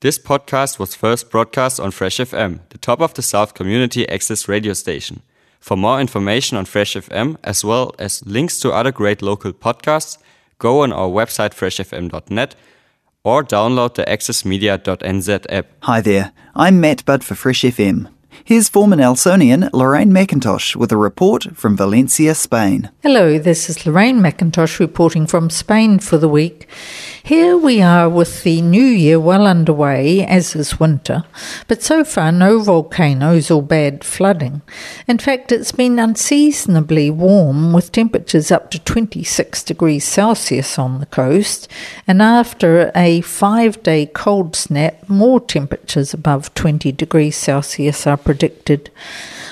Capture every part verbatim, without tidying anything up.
This podcast was first broadcast on Fresh F M, the top of the South community access radio station. For more information on Fresh F M, as well as links to other great local podcasts, go on our website fresh f m dot net or download the access media dot n z app. Hi there, I'm Matt Budd for Fresh F M. Here's former Nelsonian Lorraine McIntosh with a report from Valencia, Spain. Hello, this is Lorraine McIntosh reporting from Spain for the week. Here we are with the new year well underway, as is winter, but so far no volcanoes or bad flooding. In fact, it's been unseasonably warm with temperatures up to twenty-six degrees Celsius on the coast, and after a five-day cold snap, more temperatures above twenty degrees Celsius are predicted.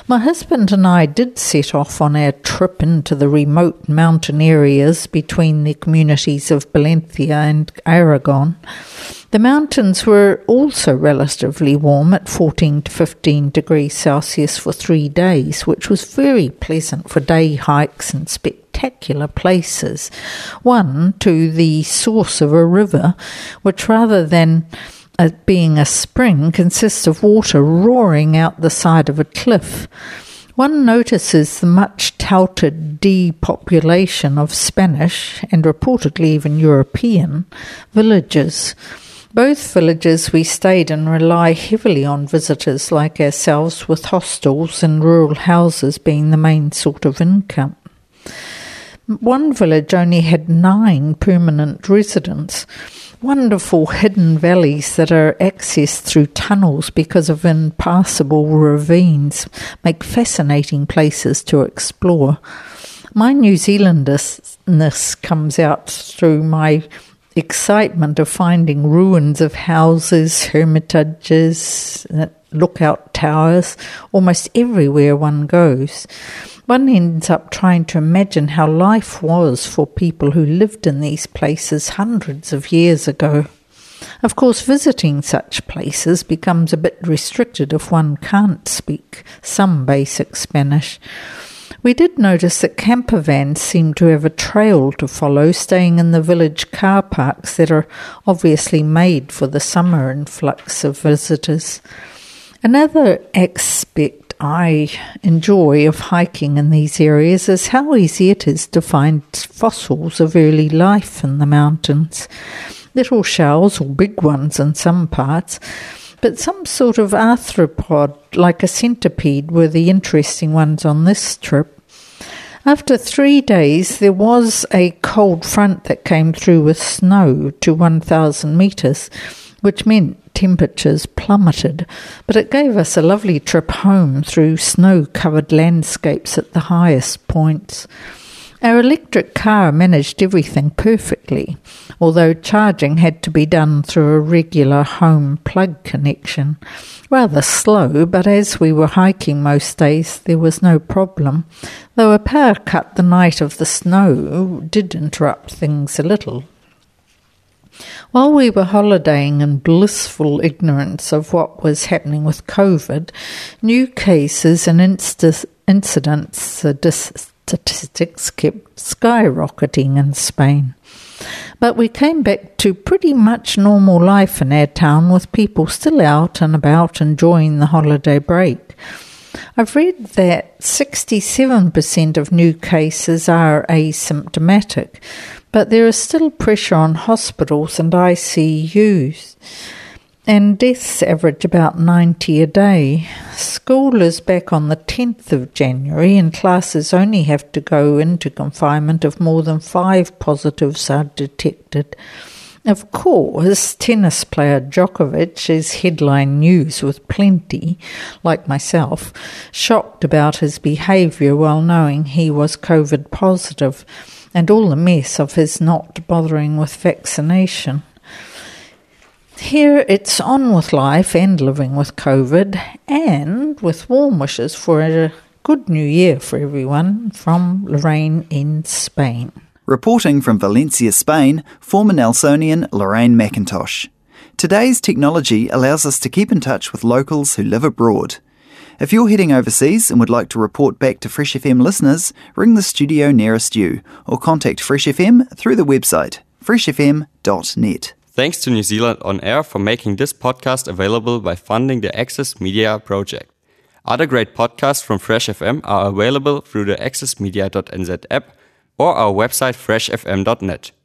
My husband and I did set off on our trip into the remote mountain areas between the communities of Valencia and Aragon. The mountains were also relatively warm at fourteen to fifteen degrees Celsius for three days, which was very pleasant for day hikes and spectacular places. One to the source of a river, which rather than It being a spring consists of water roaring out the side of a cliff. One notices the much touted depopulation of Spanish and reportedly even European villages. Both villages we stayed in rely heavily on visitors like ourselves, with hostels and rural houses being the main sort of income. One village only had nine permanent residents. Wonderful hidden valleys that are accessed through tunnels because of impassable ravines make fascinating places to explore. My New Zealandness comes out through my excitement of finding ruins of houses, hermitages, lookout towers, almost everywhere one goes. One ends up trying to imagine how life was for people who lived in these places hundreds of years ago. Of course, visiting such places becomes a bit restricted if one can't speak some basic Spanish. We did notice that camper vans seem to have a trail to follow, staying in the village car parks that are obviously made for the summer influx of visitors. Another aspect I enjoy of hiking in these areas is how easy it is to find fossils of early life in the mountains. Little shells, or big ones in some parts, but some sort of arthropod like a centipede were the interesting ones on this trip. After three days, there was a cold front that came through with snow to one thousand metres, which meant temperatures plummeted, but it gave us a lovely trip home through snow-covered landscapes at the highest points. Our electric car managed everything perfectly, although charging had to be done through a regular home plug connection. Rather slow, but as we were hiking most days, there was no problem, though a power cut the night of the snow did interrupt things a little. While we were holidaying in blissful ignorance of what was happening with COVID, new cases and inst- incidents uh, dis- statistics kept skyrocketing in Spain. But we came back to pretty much normal life in our town, with people still out and about enjoying the holiday break. I've read that sixty-seven percent of new cases are asymptomatic, but there is still pressure on hospitals and I C Us, and deaths average about ninety a day. School is back on the tenth of January, and classes only have to go into confinement if more than five positives are detected. Of course, tennis player Djokovic is headline news, with plenty, like myself, shocked about his behaviour while knowing he was COVID positive, and all the mess of his not bothering with vaccination. Here it's on with life and living with COVID, and with warm wishes for a good new year for everyone from Lorraine in Spain. Reporting from Valencia, Spain, former Nelsonian Lorraine McIntosh. Today's technology allows us to keep in touch with locals who live abroad. If you're heading overseas and would like to report back to Fresh F M listeners, ring the studio nearest you or contact Fresh F M through the website fresh f m dot net. Thanks to New Zealand On Air for making this podcast available by funding the Access Media project. Other great podcasts from Fresh F M are available through the access media dot n z app or our website fresh f m dot net.